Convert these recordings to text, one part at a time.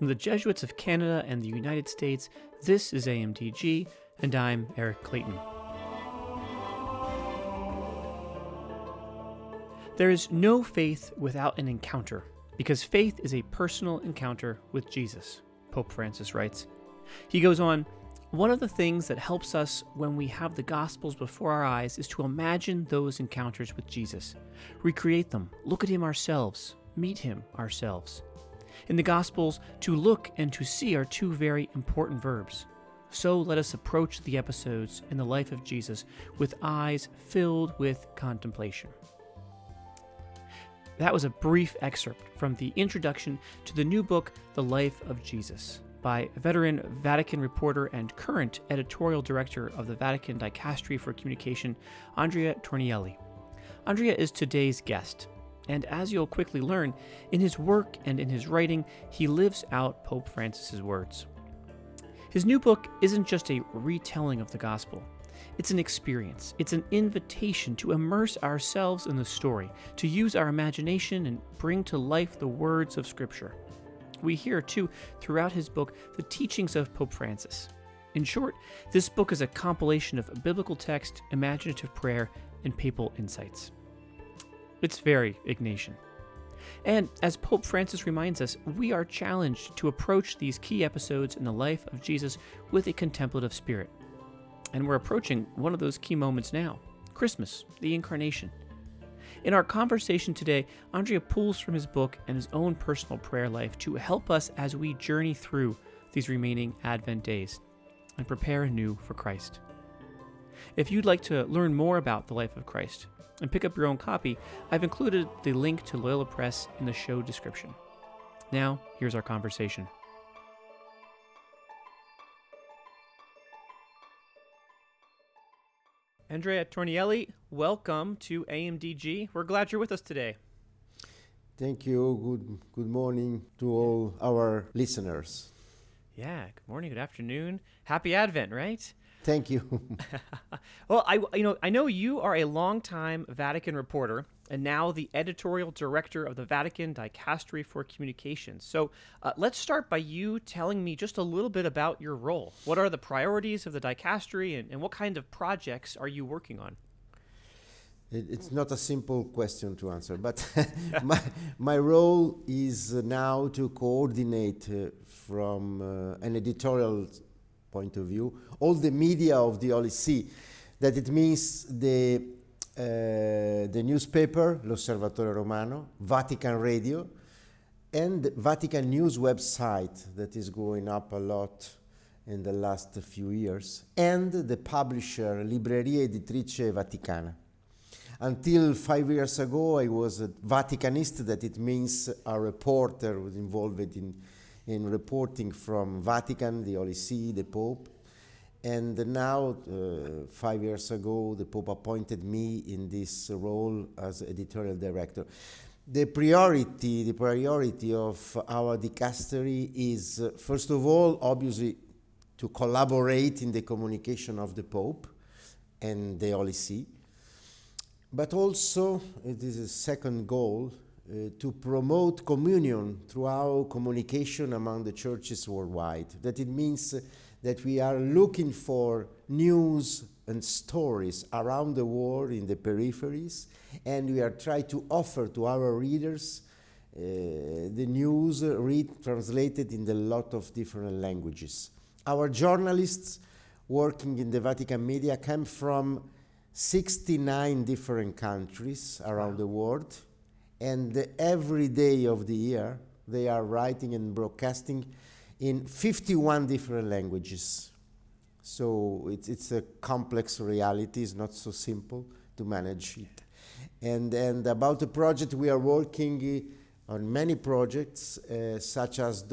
From the Jesuits of Canada and the United States, this is AMDG, and I'm Eric Clayton. There is no faith without an encounter, because faith is a personal encounter with Jesus, Pope Francis writes. He goes on, "One of the things that helps us when we have the Gospels before our eyes is to imagine those encounters with Jesus, recreate them, look at him ourselves, meet him ourselves. In the Gospels, to look and to see are two very important verbs. So let us approach the episodes in the life of Jesus with eyes filled with contemplation." That was a brief excerpt from the introduction to the new book, The Life of Jesus, by veteran Vatican reporter and current editorial director of the Vatican Dicastery for Communication, Andrea Tornielli. Andrea is today's guest, and as you'll quickly learn, in his work and in his writing, he lives out Pope Francis's words. His new book isn't just a retelling of the gospel. It's an experience. It's an invitation to immerse ourselves in the story, to use our imagination and bring to life the words of Scripture. We hear, too, throughout his book, the teachings of Pope Francis. In short, this book is a compilation of biblical text, imaginative prayer, and papal insights. It's very Ignatian. And as Pope Francis reminds us, we are challenged to approach these key episodes in the life of Jesus with a contemplative spirit. And we're approaching one of those key moments now, Christmas, the Incarnation. In our conversation today, Andrea pulls from his book and his own personal prayer life to help us as we journey through these remaining Advent days and prepare anew for Christ. If you'd like to learn more about the life of Christ and pick up your own copy, I've included the link to Loyola Press in the show description. Now, here's our conversation. Andrea Tornielli, welcome to AMDG. We're glad you're with us today. Thank you. Good morning to all our listeners. Yeah, good morning, good afternoon. Happy Advent, right? Thank you. Well, I know you are a longtime Vatican reporter and now the editorial director of the Vatican Dicastery for Communication. So let's start by you telling me just a little bit about your role. What are the priorities of the Dicastery and what kind of projects are you working on? It's not a simple question to answer, but my role is now to coordinate from an editorial point of view all the media of the Holy See. That it means the newspaper, L'Osservatore Romano, Vatican Radio, and Vatican News website that is going up a lot in the last few years, and the publisher, Libreria Editrice Vaticana. Until 5 years ago, I was a Vaticanist, that it means a reporter was involved in reporting from Vatican, the Holy See, the Pope. And now, 5 years ago, the Pope appointed me in this role as editorial director. The priority of our dicastery is, first of all, obviously, to collaborate in the communication of the Pope and the Holy See. But also, it is a second goal, to promote communion through our communication among the churches worldwide. That it means that we are looking for news and stories around the world in the peripheries, and we are trying to offer to our readers the news translated in a lot of different languages. Our journalists working in the Vatican media come from 69 different countries around the world, and every day of the year they are writing and broadcasting in 51 different languages. So it's a complex reality. It's not so simple to manage it. And about the project, we are working on many projects, such as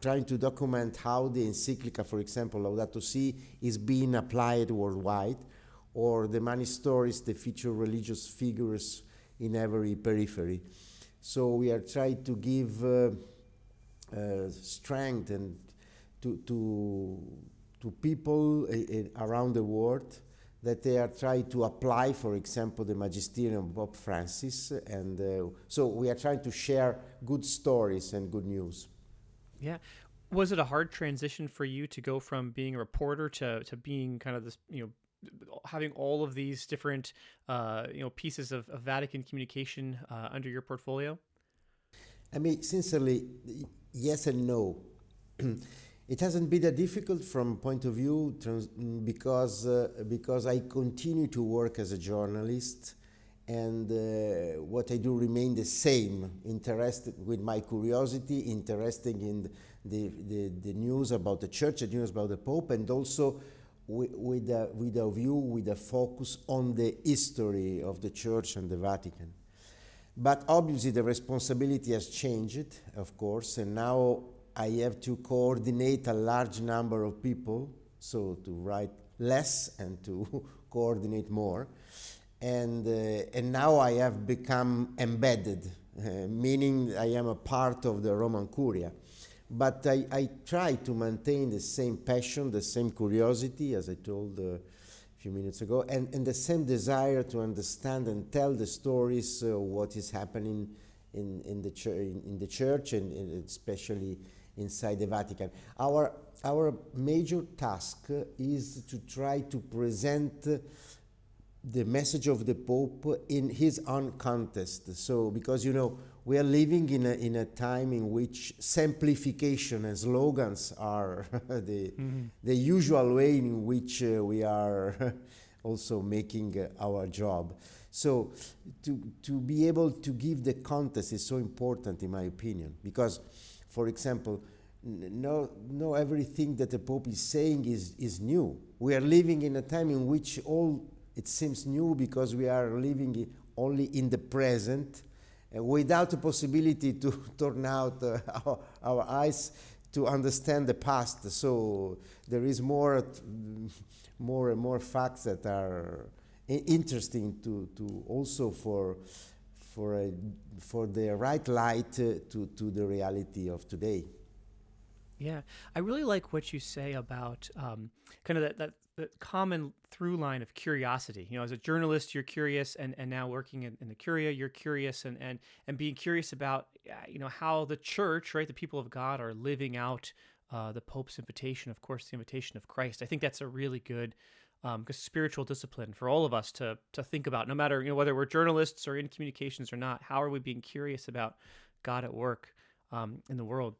trying to document how the encyclica, for example, Laudato Si, is being applied worldwide, or the many stories that feature religious figures in every periphery. So we are trying to give strength and to people around the world, that they are trying to apply, for example, the magisterium of Pope Francis, and so we are trying to share good stories and good news. Yeah. Was it a hard transition for you to go from being a reporter to being kind of this, you know, having all of these different, you know, pieces of Vatican communication under your portfolio? I mean, sincerely, yes and no. It hasn't been that difficult from point of view because I continue to work as a journalist, and what I do remain the same, interested with my curiosity, interested in the news about the Church, the news about the Pope, and also with a view, with a focus on the history of the Church and the Vatican. But obviously the responsibility has changed, of course, and now I have to coordinate a large number of people, so to write less and to coordinate more. And now I have become embedded, meaning I am a part of the Roman Curia. But I try to maintain the same passion, the same curiosity, as I told a few minutes ago, and the same desire to understand and tell the stories of what is happening in the Church, and especially inside the Vatican. Our major task is to try to present the message of the Pope in his own context. So, because, you know, we are living in a time in which simplification and slogans are the usual way in which we are also making our job. So to be able to give the context is so important, in my opinion, because, for example, no everything that the Pope is saying is new. We are living in a time in which all it seems new because we are living only in the present, without the possibility to turn out our eyes to understand the past. So there is more and more facts that are interesting to also for the right light to the reality of today. Yeah, I really like what you say about kind of that common through line of curiosity. You know, as a journalist, you're curious, and now working in the Curia, you're curious, and being curious about, you know, how the Church, right, the people of God are living out the Pope's invitation, of course, the invitation of Christ. I think that's a really good spiritual discipline for all of us to think about, no matter, you know, whether we're journalists or in communications or not. How are we being curious about God at work in the world?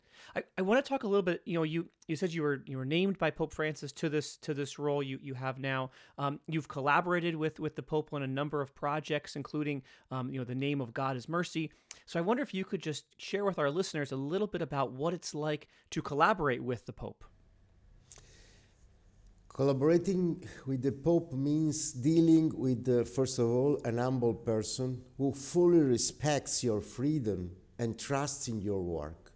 I want to talk a little bit. You know, you said you were named by Pope Francis to this role you have now. You've collaborated with the Pope on a number of projects, including you know, The Name of God is Mercy. So I wonder if you could just share with our listeners a little bit about what it's like to collaborate with the Pope. Collaborating with the Pope means dealing with, first of all, an humble person who fully respects your freedom and trust in your work.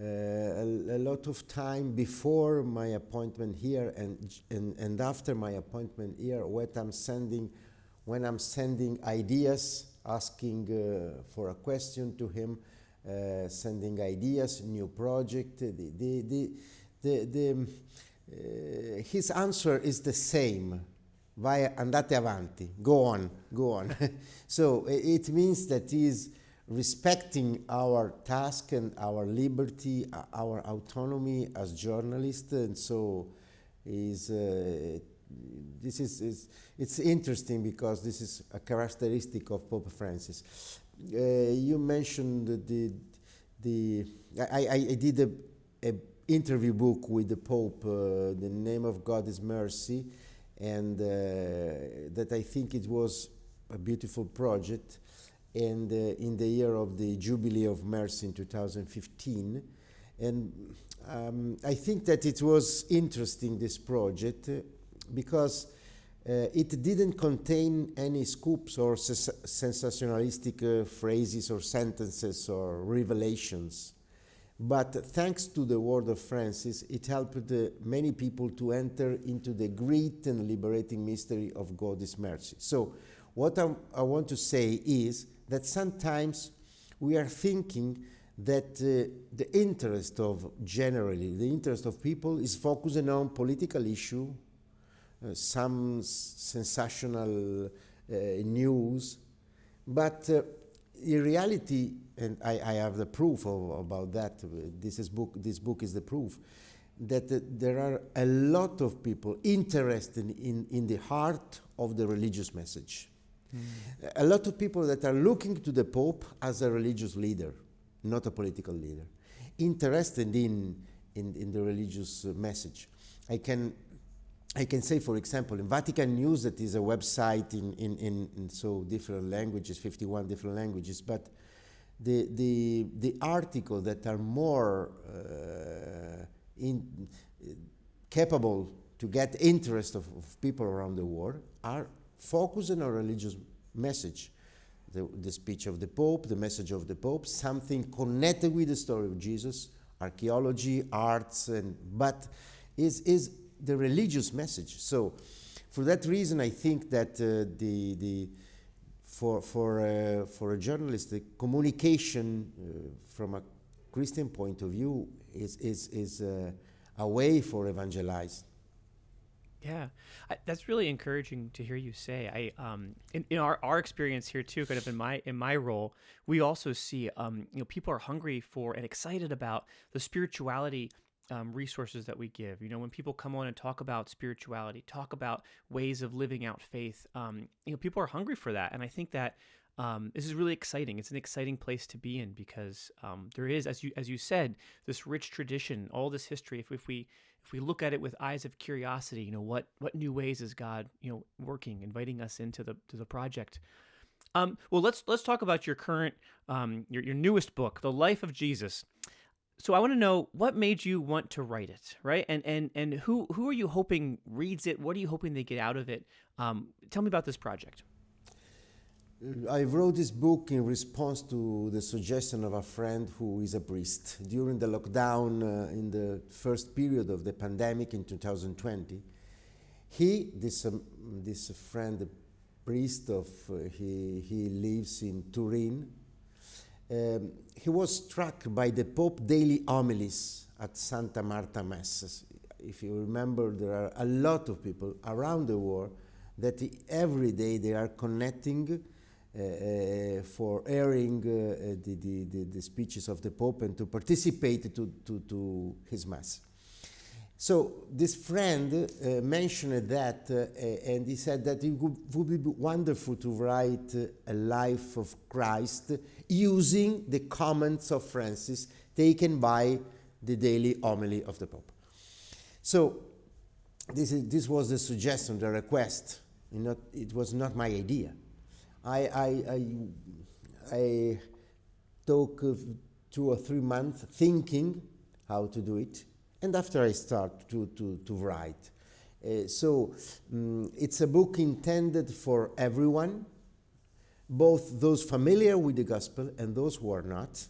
A lot of time before my appointment here and after my appointment here, when I'm sending ideas, asking for a question to him, sending ideas, new project, his answer is the same. Vai, andate avanti, go on. So it means that he's respecting our task and our liberty, our autonomy as journalists, and so it's interesting because this is a characteristic of Pope Francis. You mentioned I did a interview book with the Pope, The Name of God is Mercy, and that I think it was a beautiful project. And in the year of the Jubilee of Mercy in 2015. And I think that it was interesting, this project, because it didn't contain any scoops or sensationalistic phrases or sentences or revelations. But thanks to the word of Francis, it helped many people to enter into the great and liberating mystery of God's mercy. So what I want to say is that sometimes we are thinking that the interest of people is focusing on political issue, some sensational news, but in reality and I have the proof about that. This book is the proof that there are a lot of people interested in the heart of the religious message. Mm. A lot of people that are looking to the Pope as a religious leader, not a political leader, interested in the religious message. I can say, for example, in Vatican News, that is a website in so different languages, 51 different languages, but the article that are more capable to get interest of people around the world are focusing on religious message. The speech of the Pope, the message of the Pope, something connected with the story of Jesus, archaeology, arts, but is the religious message. So, for that reason, I think that for a journalist, the communication from a Christian point of view is a way for evangelize. Yeah, that's really encouraging to hear you say. In our experience here too, kind of in my role, we also see people are hungry for and excited about the spirituality resources that we give. You know, when people come on and talk about spirituality, talk about ways of living out faith, people are hungry for that, and I think that this is really exciting. It's an exciting place to be in because there is, as you said, this rich tradition, all this history. If we look at it with eyes of curiosity, what new ways is God, working, inviting us into the project. Well, let's talk about your current, your newest book, The Life of Jesus. So I want to know what made you want to write it, right? And who are you hoping reads it? What are you hoping they get out of it? Tell me about this project. I wrote this book in response to the suggestion of a friend who is a priest. During the lockdown, in the first period of the pandemic in 2020, this friend, the priest he lives in Turin, he was struck by the Pope's daily homilies at Santa Marta masses. If you remember, there are a lot of people around the world that every day they are connecting for hearing the speeches of the Pope and to participate to his Mass. So this friend mentioned that and he said that it would be wonderful to write a life of Christ using the comments of Francis taken by the daily homily of the Pope. So this was the suggestion, the request. It was not my idea. I took 2 or 3 months thinking how to do it, and after I start to write. So it's a book intended for everyone, both those familiar with the Gospel and those who are not.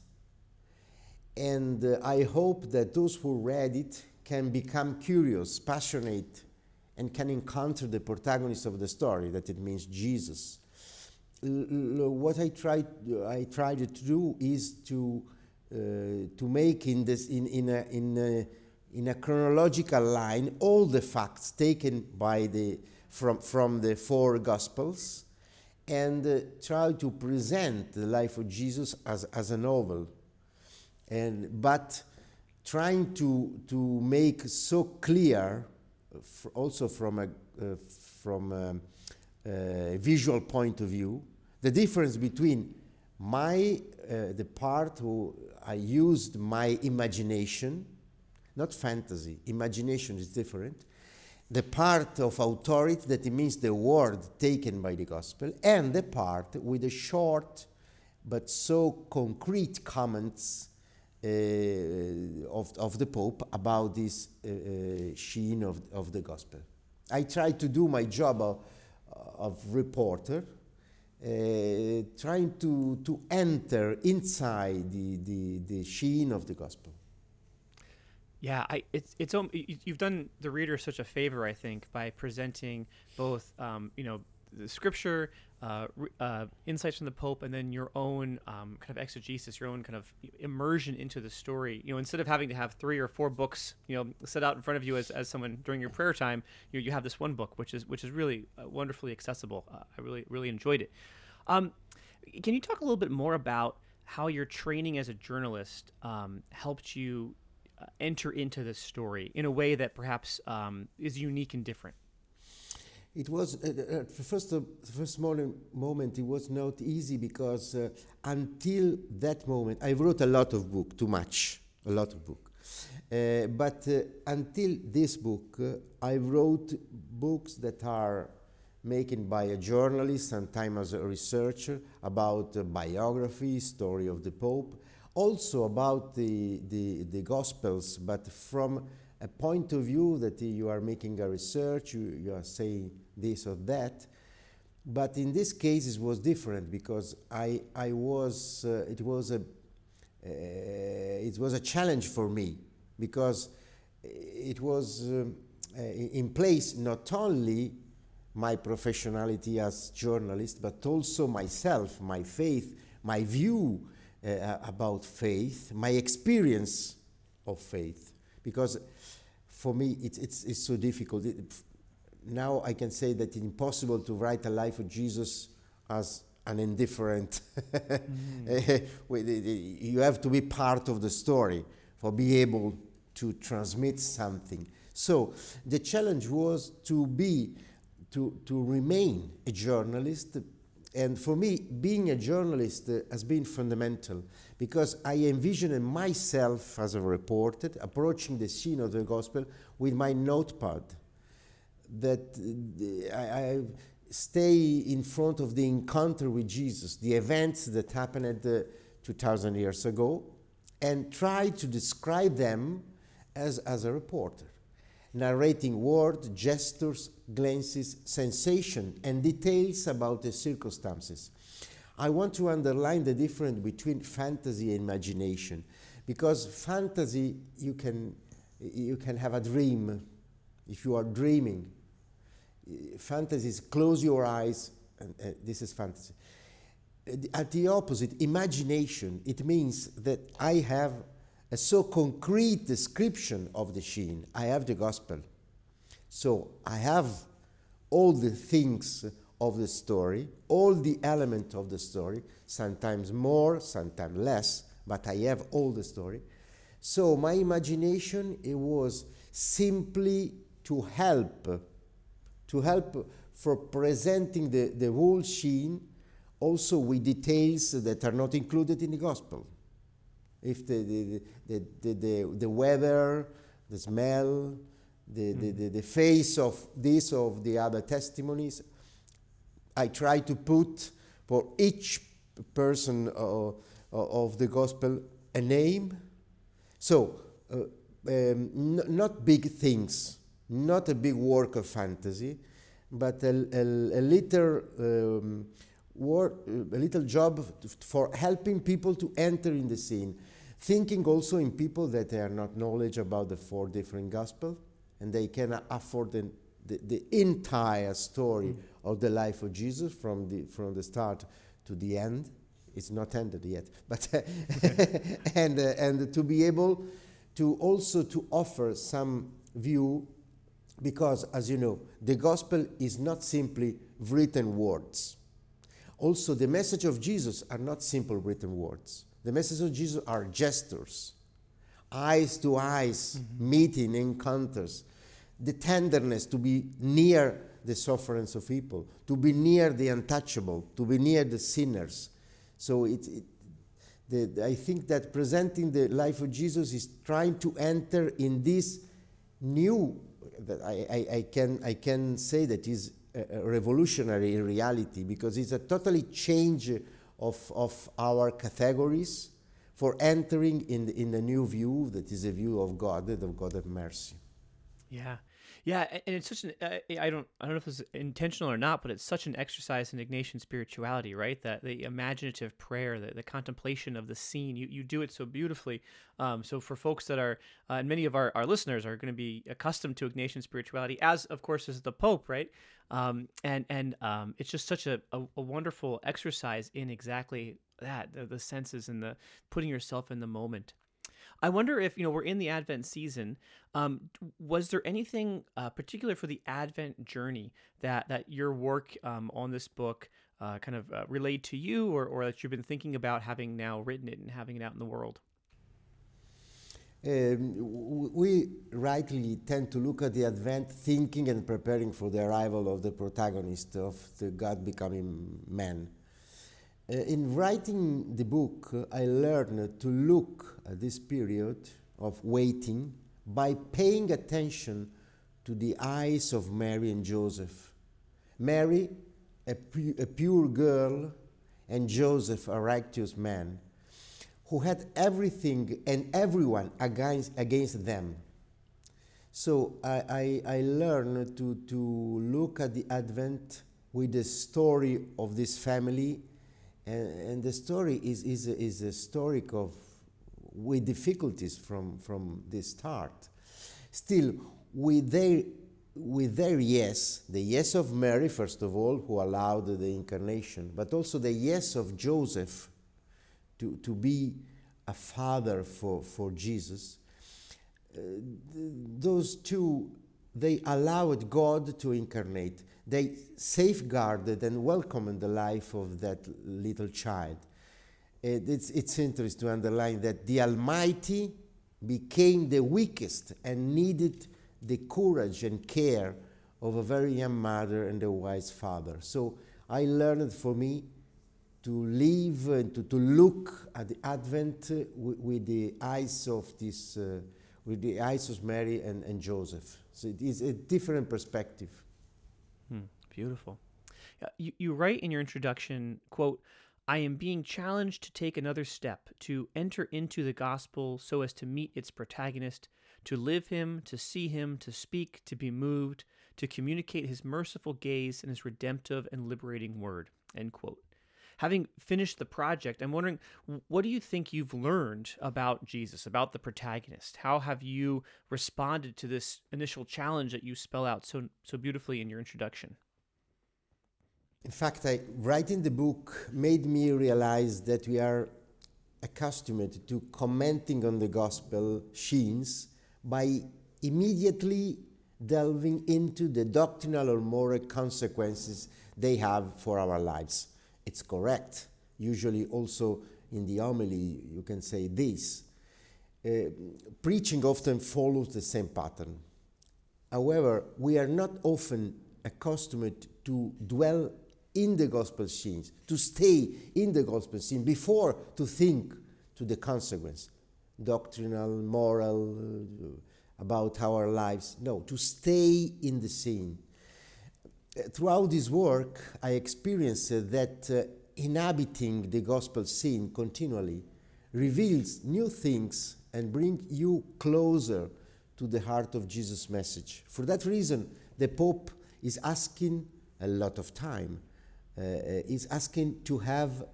And I hope that those who read it can become curious, passionate, and can encounter the protagonist of the story, that it means Jesus. What I tried to do is to make in a chronological line all the facts taken by from the four Gospels, and try to present the life of Jesus as a novel, but trying to make so clear, also from a visual point of view, the difference between the part who I used my imagination, not fantasy, imagination is different, the part of authority, that it means the word taken by the Gospel, and the part with the short but so concrete comments of the Pope about this sheen of the Gospel. I try to do my job of reporter, trying to enter inside the sheen of the Gospel. Yeah, you've done the reader such a favor, I think, by presenting both the Scripture, insights from the Pope, and then your own kind of exegesis, your own kind of immersion into the story. Instead of having to have 3 or 4 books, set out in front of you as someone during your prayer time, you have this one book, which is really wonderfully accessible. I really enjoyed it. Can you talk a little bit more about how your training as a journalist helped you enter into this story in a way that perhaps is unique and different. It was, the first moment, it was not easy because until that moment, I wrote a lot of book, too much, a lot of book. But until this book, I wrote books that are making by a journalist, sometimes as a researcher, about biography, story of the Pope, also about the Gospels, but from a point of view that you are making a research, you are saying this or that. But in this case, it was different because I was, it was a challenge for me because it was in place not only my professionality as journalist, but also myself, my faith, my view about faith, my experience of faith. Because for me, it's so difficult. Now I can say that it's impossible to write a life of Jesus as an indifferent. You have to be part of the story for be able to transmit something. So the challenge was to remain a journalist. And for me, being a journalist has been fundamental because I envisioned myself as a reporter approaching the scene of the gospel with my notepad, that I stay in front of the encounter with Jesus, the events that happened 2,000 years ago, and try to describe them as a reporter, narrating words, gestures, glances, sensation, and details about the circumstances. I want to underline the difference between fantasy and imagination, because fantasy, you can have a dream. If you are dreaming, fantasy is close your eyes, and this is fantasy. At the opposite, imagination, it means that I have a so concrete description of the scene. I have the gospel. So I have all the things of the story, all the elements of the story, sometimes more, sometimes less, but I have all the story. So my imagination, it was simply to help for presenting the whole scene, also with details that are not included in the gospel. If the weather, the smell, the face of this of the other testimonies, I try to put for each person of the gospel a name. So not big things, not a big work of fantasy, but a little job for helping people to enter in the scene, thinking also in people that they are not knowledgeable about the four different gospels, and they can afford the entire story of the life of Jesus from the start to the end. It's not ended yet, but and to be able to also to offer some view, because as you know, the gospel is not simply written words. Also, the message of Jesus are not simple written words. The message of Jesus are gestures. Eyes to eyes, meeting, encounters, the tenderness to be near the sufferings of people, to be near the untouchable, to be near the sinners. So I think that presenting the life of Jesus is trying to enter in this new, that I can say that is a revolutionary reality, because it's a totally change of our categories, for entering in the new view that is a view of God, the God of mercy. Yeah, and it's such an I don't know if it's intentional or not, but it's such an exercise in Ignatian spirituality, right? That the imaginative prayer, the contemplation of the scene, you do it so beautifully. So for folks that are, and many of our listeners are going to be accustomed to Ignatian spirituality, as of course is the Pope, right? And it's just such a wonderful exercise in exactly that, the senses and the putting yourself in the moment. I wonder if, we're in the Advent season, was there anything particular for the Advent journey that your work on this book relayed to you, or that you've been thinking about, having now written it and having it out in the world? We rightly tend to look at the Advent thinking and preparing for the arrival of the protagonist, of the God becoming man. In writing the book, I learned to look at this period of waiting by paying attention to the eyes of Mary and Joseph. Mary, a pure girl, and Joseph, a righteous man, who had everything and everyone against them. So I learned to look at the Advent with the story of this family, and the story is a story with difficulties from the start. Still, with their yes, the yes of Mary, first of all, who allowed the Incarnation, but also the yes of Joseph, to be a father for Jesus, those two, they allowed God to incarnate. They safeguarded and welcomed the life of that little child. It's interesting to underline that the Almighty became the weakest and needed the courage and care of a very young mother and a wise father. So I learned, for me, to live and to look at the Advent with the eyes of Mary and Joseph. So it is a different perspective. Beautiful. You write in your introduction, quote, "I am being challenged to take another step, to enter into the gospel so as to meet its protagonist, to live him, to see him, to speak, to be moved, to communicate his merciful gaze and his redemptive and liberating word," end quote. Having finished the project, I'm wondering, what do you think you've learned about Jesus, about the protagonist? How have you responded to this initial challenge that you spell out so beautifully in your introduction? In fact, writing the book made me realize that we are accustomed to commenting on the gospel scenes by immediately delving into the doctrinal or moral consequences they have for our lives. It's correct. Usually also in the homily you can say this. Preaching often follows the same pattern. However, we are not often accustomed to dwell in the gospel scenes, to stay in the gospel scene before to think to the consequence, doctrinal, moral, about our lives. No, to stay in the scene. Throughout this work, I experienced that inhabiting the gospel scene continually reveals new things and brings you closer to the heart of Jesus' message. For that reason, the Pope is asking a lot of time. He's asking to have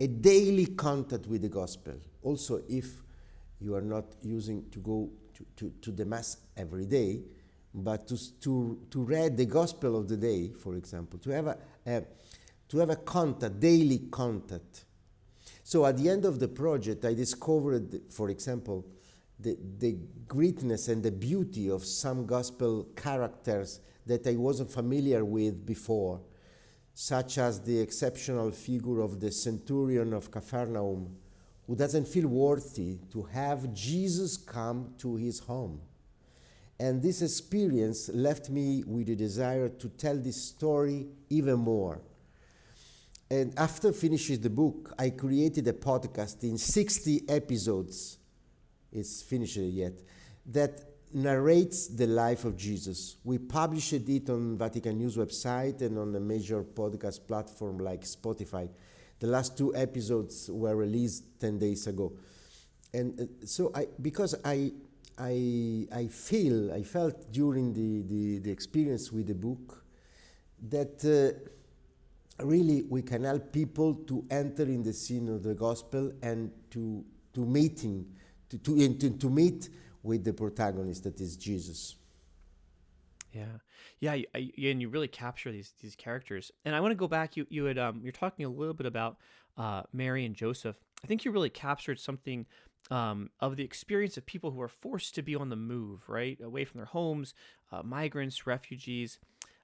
a daily contact with the gospel. Also, if you are not using to go to the Mass every day, but to read the gospel of the day, for example, to have a contact, daily contact. So at the end of the project, I discovered, for example, the greatness and the beauty of some gospel characters that I wasn't familiar with before, such as the exceptional figure of the centurion of Capernaum, who doesn't feel worthy to have Jesus come to his home. And this experience left me with a desire to tell this story even more. And after finishing the book, I created a podcast in 60 episodes, it's finished yet, that narrates the life of Jesus. We published it on Vatican News website and on a major podcast platform like Spotify. The last 2 episodes were released 10 days ago. And so I felt during the experience with the book that really we can help people to enter in the scene of the gospel and to meet with the protagonist that is Jesus. Yeah, and you really capture these characters. And I want to go back. You had you're talking a little bit about Mary and Joseph. I think you really captured something. Of the experience of people who are forced to be on the move, right? Away from their homes, migrants, refugees.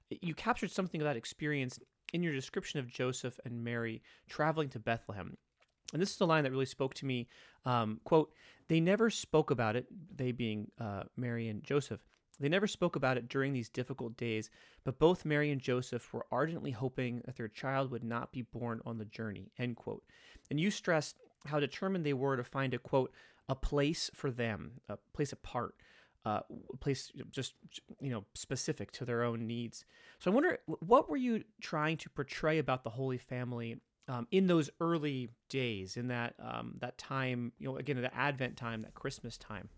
You captured something of that experience in your description of Joseph and Mary traveling to Bethlehem. And this is a line that really spoke to me, quote, "They never spoke about it," they being Mary and Joseph. "They never spoke about it during these difficult days, but both Mary and Joseph were ardently hoping that their child would not be born on the journey," end quote. And you stressed how determined they were to find a, quote, "a place for them," a place apart, a place just, specific to their own needs. So I wonder, what were you trying to portray about the Holy Family in those early days, in that that time, again, the Advent time, that Christmas time?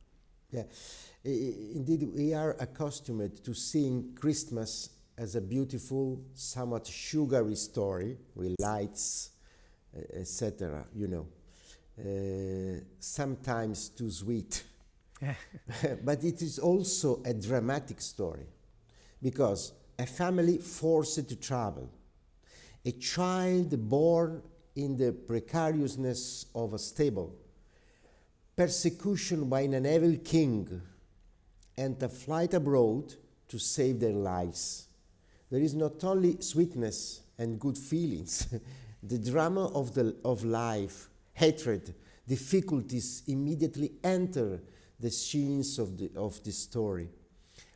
Yeah, indeed, we are accustomed to seeing Christmas as a beautiful, somewhat sugary story with lights, etc. Sometimes too sweet, but it is also a dramatic story, because a family forced to travel, a child born in the precariousness of a stable, persecution by an evil king, and a flight abroad to save their lives. There is not only sweetness and good feelings, the drama of life, hatred, difficulties immediately enter the scenes of the story.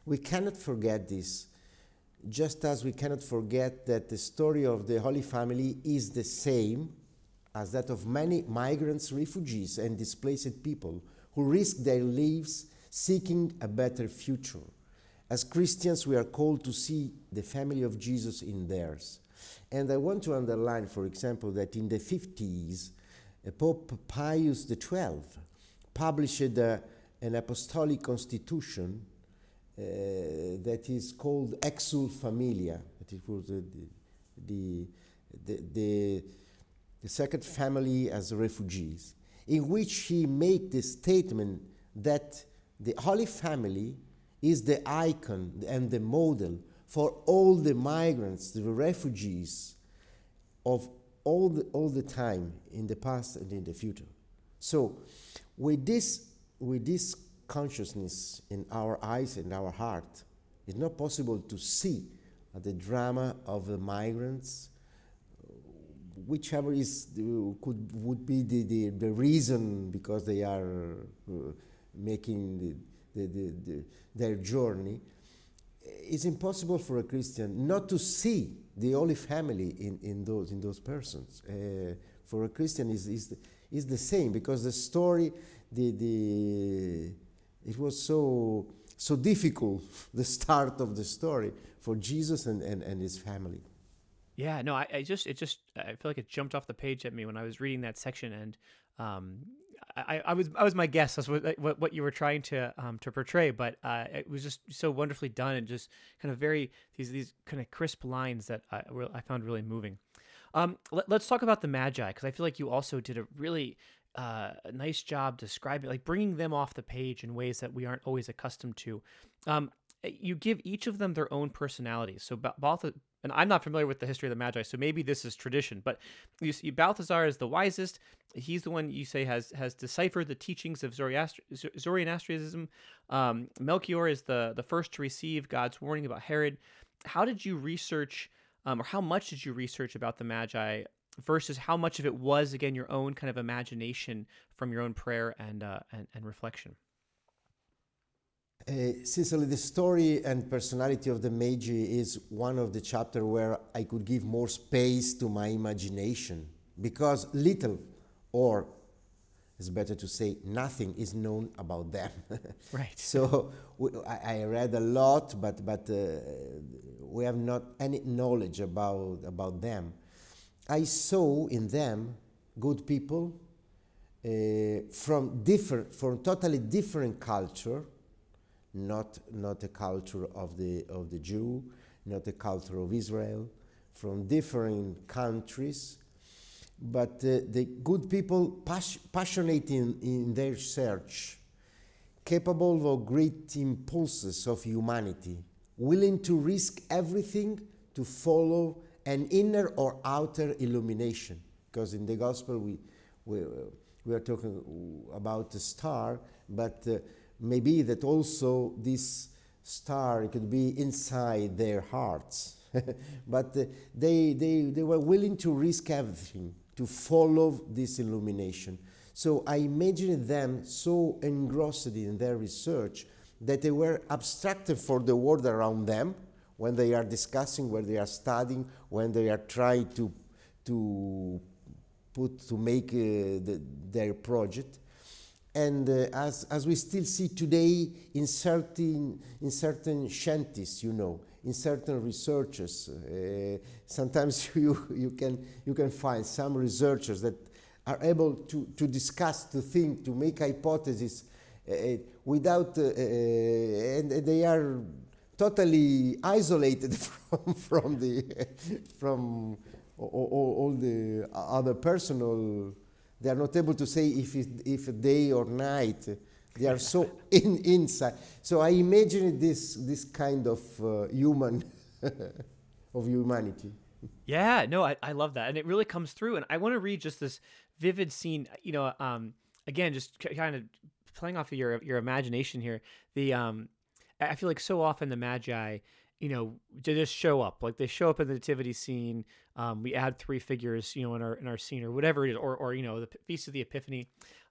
We cannot forget this, just as we cannot forget that the story of the Holy Family is the same as that of many migrants, refugees, and displaced people who risk their lives seeking a better future. As Christians, we are called to see the family of Jesus in theirs. And I want to underline, for example, that in the 50s, Pope Pius XII published an apostolic constitution that is called Exul Familia, that it was the Sacred Family as refugees, in which he made the statement that the Holy Family is the icon and the model for all the migrants, the refugees of all the time, in the past and in the future. So with this consciousness in our eyes and our heart, it's not possible to see the drama of the migrants, whichever would be the reason because they are making their journey. It's impossible for a Christian not to see the Holy Family in those persons. For a Christian, is the same, because the story, it was so difficult, the start of the story for Jesus and his family. Yeah, no, I feel like it jumped off the page at me when I was reading that section, and I was my guess that's what you were trying to portray, but it was just so wonderfully done, and just kind of very these kind of crisp lines that I found really moving. Let's talk about the Magi, because I feel like you also did a really nice job describing, like bringing them off the page in ways that we aren't always accustomed to. You give each of them their own personalities. So Balthazar, and I'm not familiar with the history of the Magi, so maybe this is tradition, but you see Balthazar is the wisest. He's the one you say has deciphered the teachings of Zoroastrianism. Melchior is the first to receive God's warning about Herod. How did you research, or how much did you research about the Magi versus how much of it was, again, your own kind of imagination from your own prayer and reflection? Sincerely, the story and personality of the Magi is one of the chapters where I could give more space to my imagination, because little, or it's better to say nothing, is known about them. Right. So I read a lot, but we have not any knowledge about them. I saw in them good people from totally different culture. Not a culture of the Jew, not a culture of Israel, from different countries, but the good people passionate in their search, capable of great impulses of humanity, willing to risk everything to follow an inner or outer illumination. Because in the Gospel we are talking about a star, but maybe that also this star could be inside their hearts. but they were willing to risk everything to follow this illumination. So I imagine them so engrossed in their research that they were abstracted from the world around them when they are discussing, when they are studying, when they are trying to make their project. And as we still see today in certain shanties, you know, in certain researchers, sometimes you can find some researchers that are able to discuss, to think, to make hypotheses without, and they are totally isolated from all the other personal. They are not able to say if day or night. They are so inside. So I imagine this kind of humanity. Yeah, no, I love that, and it really comes through. And I want to read just this vivid scene. You know, again, just kind of playing off of your imagination here. I feel like so often the Magi, you know, they just show up. Like they show up in the nativity scene. We add three figures, you know, in our scene or whatever it is, or you know, the Feast of the Epiphany.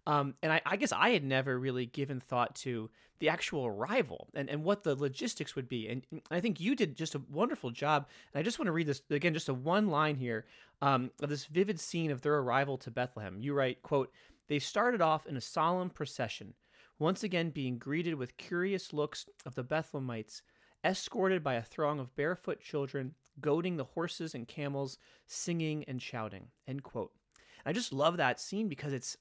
And I guess I had never really given thought to the actual arrival and what the logistics would be. And I think you did just a wonderful job. And I just want to read this again, just a one line here of this vivid scene of their arrival to Bethlehem. You write, quote, "They started off in a solemn procession, once again being greeted with curious looks of the Bethlehemites, escorted by a throng of barefoot children, goading the horses and camels, singing and shouting," end quote. And I just love that scene because it's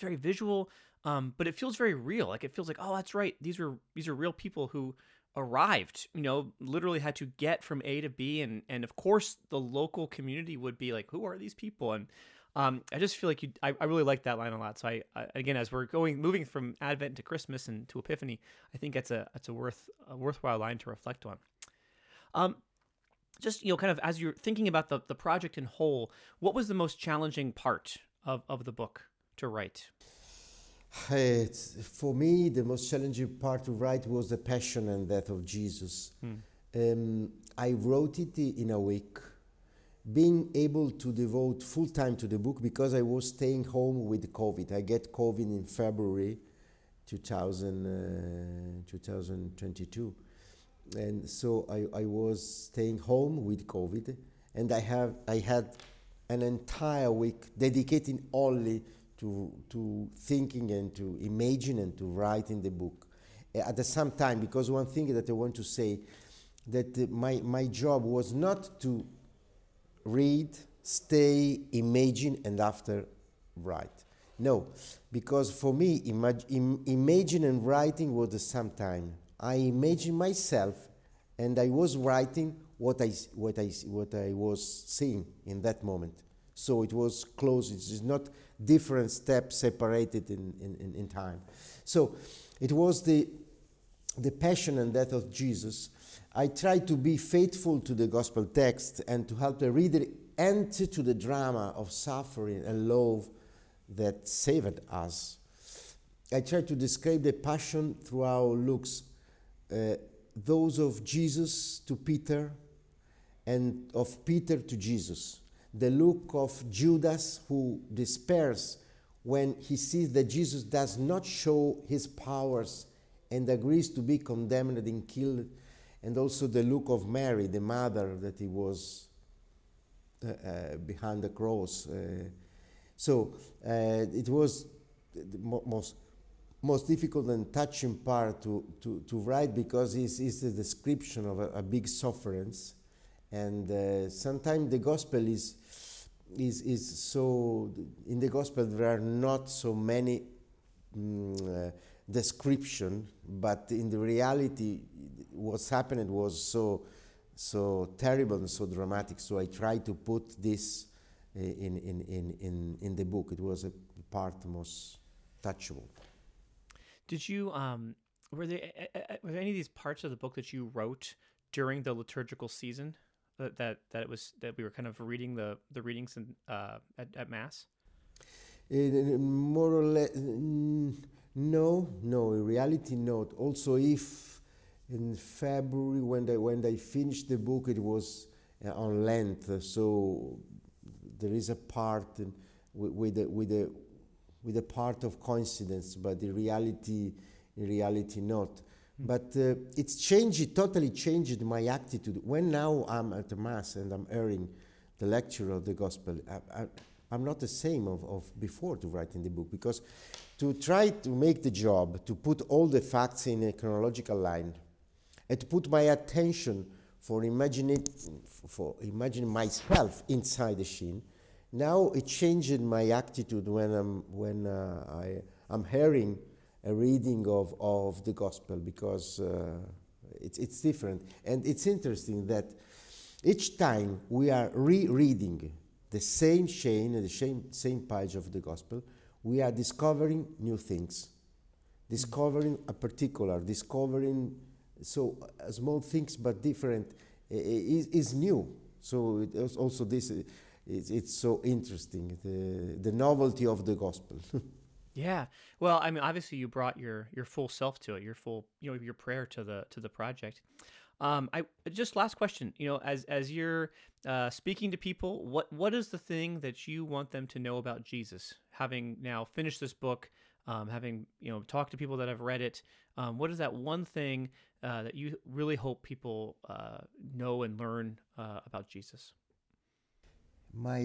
very visual, but it feels very real. Like it feels like, oh, that's right. These are real people who arrived, you know, literally had to get from A to B. And of course the local community would be like, who are these people? And I just feel like I really like that line a lot. So I again, as we're moving from Advent to Christmas and to Epiphany, I think that's a worthwhile line to reflect on. Just, you know, kind of as you're thinking about the project in whole, what was the most challenging part of the book to write? For me, the most challenging part to write was the passion and death of Jesus. I wrote it in a week, being able to devote full time to the book because I was staying home with COVID. I get COVID in February 2022. And so I was staying home with COVID, and I had an entire week dedicating only to thinking and to imagine and to writing the book. At the same time, because one thing that I want to say, that my job was not to read, stay, imagine, and after write. No, because for me, imagine and writing was the same time. I imagined myself, and I was writing what I was seeing in that moment. So it was close. It's not different steps separated in time. So it was the passion and death of Jesus. I tried to be faithful to the gospel text and to help the reader enter to the drama of suffering and love that saved us. I tried to describe the passion through our looks, those of Jesus to Peter and of Peter to Jesus. The look of Judas who despairs when he sees that Jesus does not show his powers and agrees to be condemned and killed. And also the look of Mary, the mother, that he was behind the cross. So it was the most difficult and touching part to write because it's a description of a big sufferance. And sometimes the gospel is so, in the gospel there are not so many description, but in the reality what's happened was so terrible and so dramatic. So I tried to put this in the book. It was a part most touchable. Did you were there any of these parts of the book that you wrote during the liturgical season that we were kind of reading the readings in, at Mass? More or less, no. In reality, not. Also, if in February. When they finished the book, it was on Lent, so there is a part with a part of coincidence, but in reality not. But it's changed, totally changed my attitude. When now I'm at the Mass and I'm hearing the lecture of the Gospel, I'm not the same of before to write in the book, because to try to make the job, to put all the facts in a chronological line, and to put my attention for imagining myself inside the scene, now it changed my attitude when I'm hearing a reading of the Gospel, because it's different. And it's interesting that each time we are rereading the same chain, the same page of the Gospel, we are discovering new things, discovering a particular, discovering so small things but different is new. So it also this, it's so interesting, the novelty of the Gospel. Yeah. Well, I mean, obviously you brought your full self to it, your prayer to the project. I just last question, as you're speaking to people, what is the thing that you want them to know about Jesus? Having now finished this book, having talked to people that have read it, what is that one thing that you really hope people know and learn about Jesus? My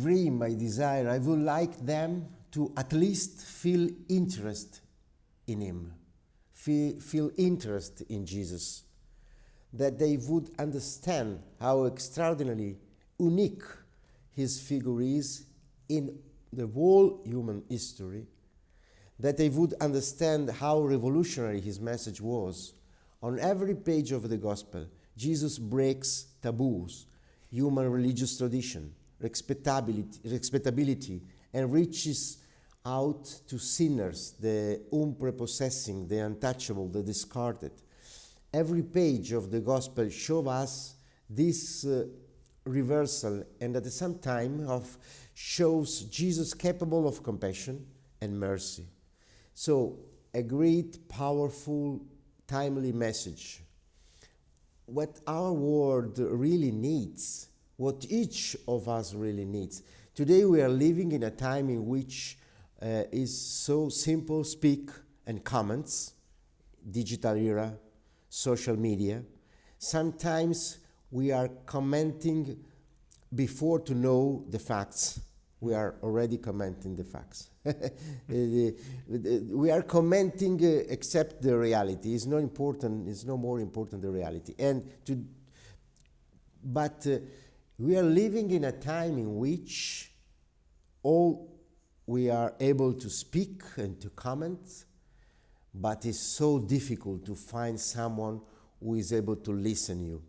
dream, my desire, I would like them to at least feel interest in him, feel interest in Jesus, that they would understand how extraordinarily unique his figure is in the whole human history, that they would understand how revolutionary his message was. On every page of the Gospel, Jesus breaks taboos, human religious tradition, respectability, and reaches out to sinners, the unprepossessing, the untouchable, the discarded. Every page of the Gospel shows us this reversal, and at the same time shows Jesus capable of compassion and mercy. So a great, powerful, timely message. What our world really needs, what each of us really needs. Today we are living in a time in which is so simple speak and comments, digital era, social media. Sometimes we are commenting before to know the facts. We are already commenting the facts. We are commenting except the reality. It's not important. It's no more important the reality. But we are living in a time in which all we are able to speak and to comment, but it's so difficult to find someone who is able to listen to you.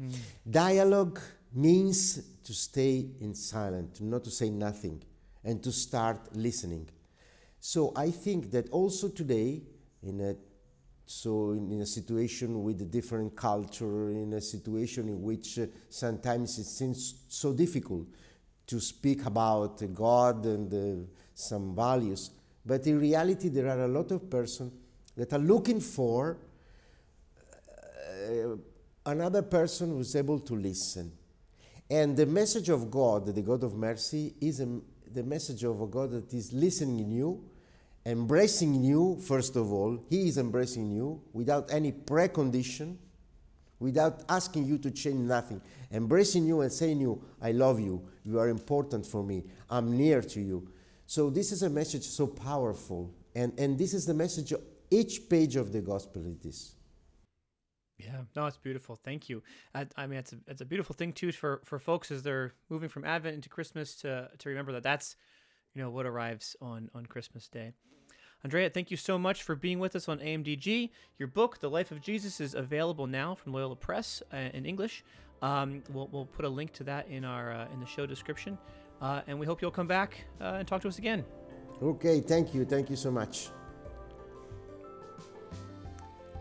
Mm. Dialogue means to stay in silent, not to say nothing, and to start listening. So I think that also today, in a situation with a different culture, in a situation in which sometimes it seems so difficult to speak about God and some values, but in reality there are a lot of persons that are looking for another person who's able to listen. And the message of God, the God of mercy, is the message of a God that is listening in you, embracing you. First of all, he is embracing you without any precondition, without asking you to change nothing, embracing you and saying you, I love you, you are important for me, I'm near to you. So this is a message so powerful, and this is the message of each page of the Gospel it is. Yeah, no, it's beautiful. Thank you. I mean, it's a beautiful thing too for folks as they're moving from Advent into Christmas to remember that's what arrives on Christmas Day. Andrea, thank you so much for being with us on AMDG. Your book, The Life of Jesus, is available now from Loyola Press in English. We'll put a link to that in our in the show description, and we hope you'll come back and talk to us again. Okay, thank you so much.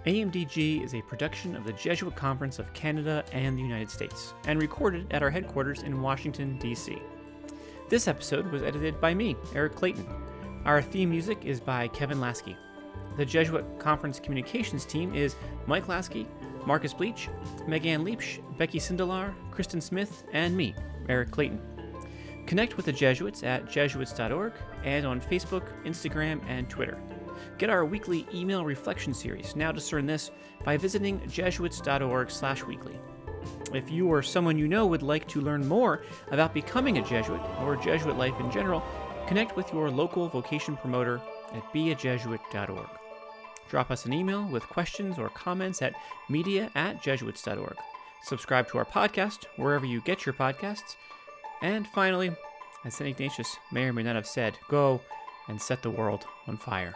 AMDG is a production of the Jesuit Conference of Canada and the United States, and recorded at our headquarters in Washington, D.C. This episode was edited by me, Eric Clayton. Our theme music is by Kevin Lasky. The Jesuit Conference Communications team is Mike Lasky, Marcus Bleach, Megan Leepsch, Becky Sindelar, Kristen Smith, and me, Eric Clayton. Connect with the Jesuits at jesuits.org and on Facebook, Instagram, and Twitter. Get our weekly email reflection series, Now Discern This, by visiting jesuits.org/weekly. If you or someone you know would like to learn more about becoming a Jesuit or Jesuit life in general, connect with your local vocation promoter at beajesuit.org. Drop us an email with questions or comments at media@jesuits.org. Subscribe to our podcast wherever you get your podcasts. And finally, as St. Ignatius may or may not have said, go and set the world on fire.